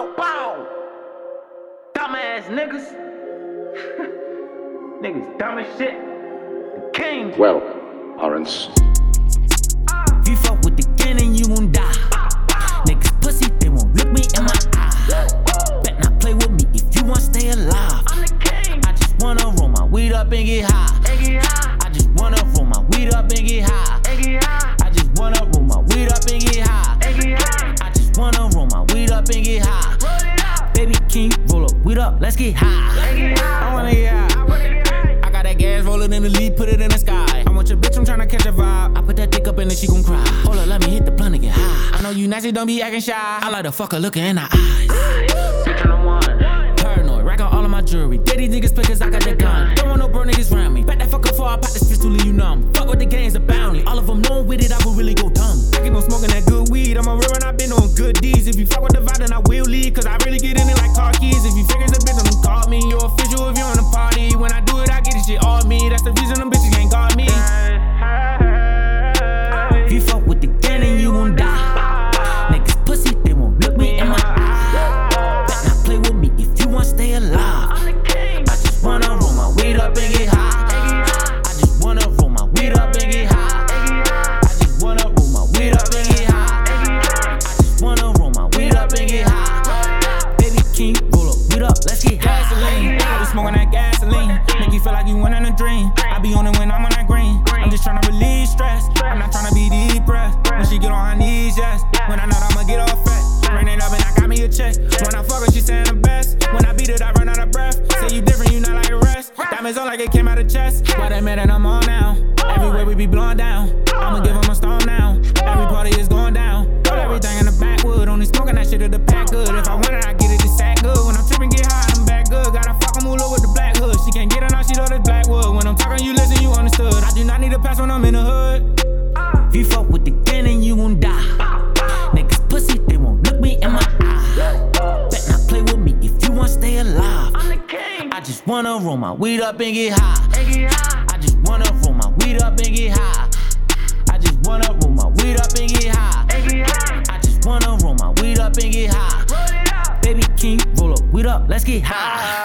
Bow, bow. Dumbass niggas. Niggas dumb as shit. The king. Well, Lorenz. You fuck with the king and you won't die. Niggas pussy, they won't look me in my eye. Bet not play with me if you want to stay alive. I'm the king. I just wanna roll my weed up and get high. I just wanna roll my weed up and get high. I just wanna roll my weed up and get high. I just wanna roll my weed up and get high. Baby, can you roll up, weed up, let's get high. I wanna get high. I got that gas rolling in the lead, put it in the sky. I want your bitch, I'm tryna catch a vibe. I put that dick up and then she gon' cry. Hold up, let me hit the blunt and get high. I know you nasty, don't be acting shy. I like to fuck her looking in her eyes. Bitch, I'm one. Paranoid, racking all of my jewelry. Daddy niggas play cause I got the gun. Don't want no bro niggas round me. Back that fucker before I pop this pistol, leave you numb. Fuck with the gangs about me. All of them knowing with it, I will really go dumb. I keep on smoking that good weed. I'm a real and I've been on good deeds. If you fuck with the vibe, then I will leave. Cause I really get in it like car keys. If you figures a bitch, I'm gonna call me. You're official if you're on the party. When I do it, I get this shit all me. That's the reason them bitches can't guard me. If you fuck with the gang, then you won't die. Niggas pussy, they won't look me in my eye. Bet not play with me if you want to stay alive. I just wanna roll my weed up and get high. I just wanna roll my weed up and get high. I just wanna roll my weed up and get high. I just wanna roll my weed up and get high. Baby, king, roll up, weed up, let's get high. Gasoline, I be smoking that gasoline. Make you feel like you went in a dream. I be on it when I'm on that green. I'm just tryna relieve stress. I'm not tryna be depressed. When she get on her knees, yes. When I know that I'ma get off fat. Ran it up and I got me a check. When I fuck her, she saying the best. When I beat it, I run out of breath. Say you different, you not like the rest. Diamonds on like it came out of chest. Why that man that I'm on now? Everywhere we be blowing down. I'ma give him a storm now. Every party is going down. Throw everything in the backwood. Only smoking that shit at the pack good. If I want it, I get it, it's that good. When I'm tripping, get high, I'm back good. Gotta fuck a moolah with the black hood. She can't get it now, she know this black wood. When I'm talking, you listen, you understood. I do not need a pass when I'm in the hood. If you fuck with the gang, then you won't die. Niggas pussy, they won't look me in my eye. Bet not play with me if you want to stay alive. I'm the king. I just wanna roll my weed up and get high. I just wanna roll my weed up and get high. I just wanna roll my weed up and get high. I just wanna roll my weed up and get high. Baby, can you roll up, weed up, let's get high.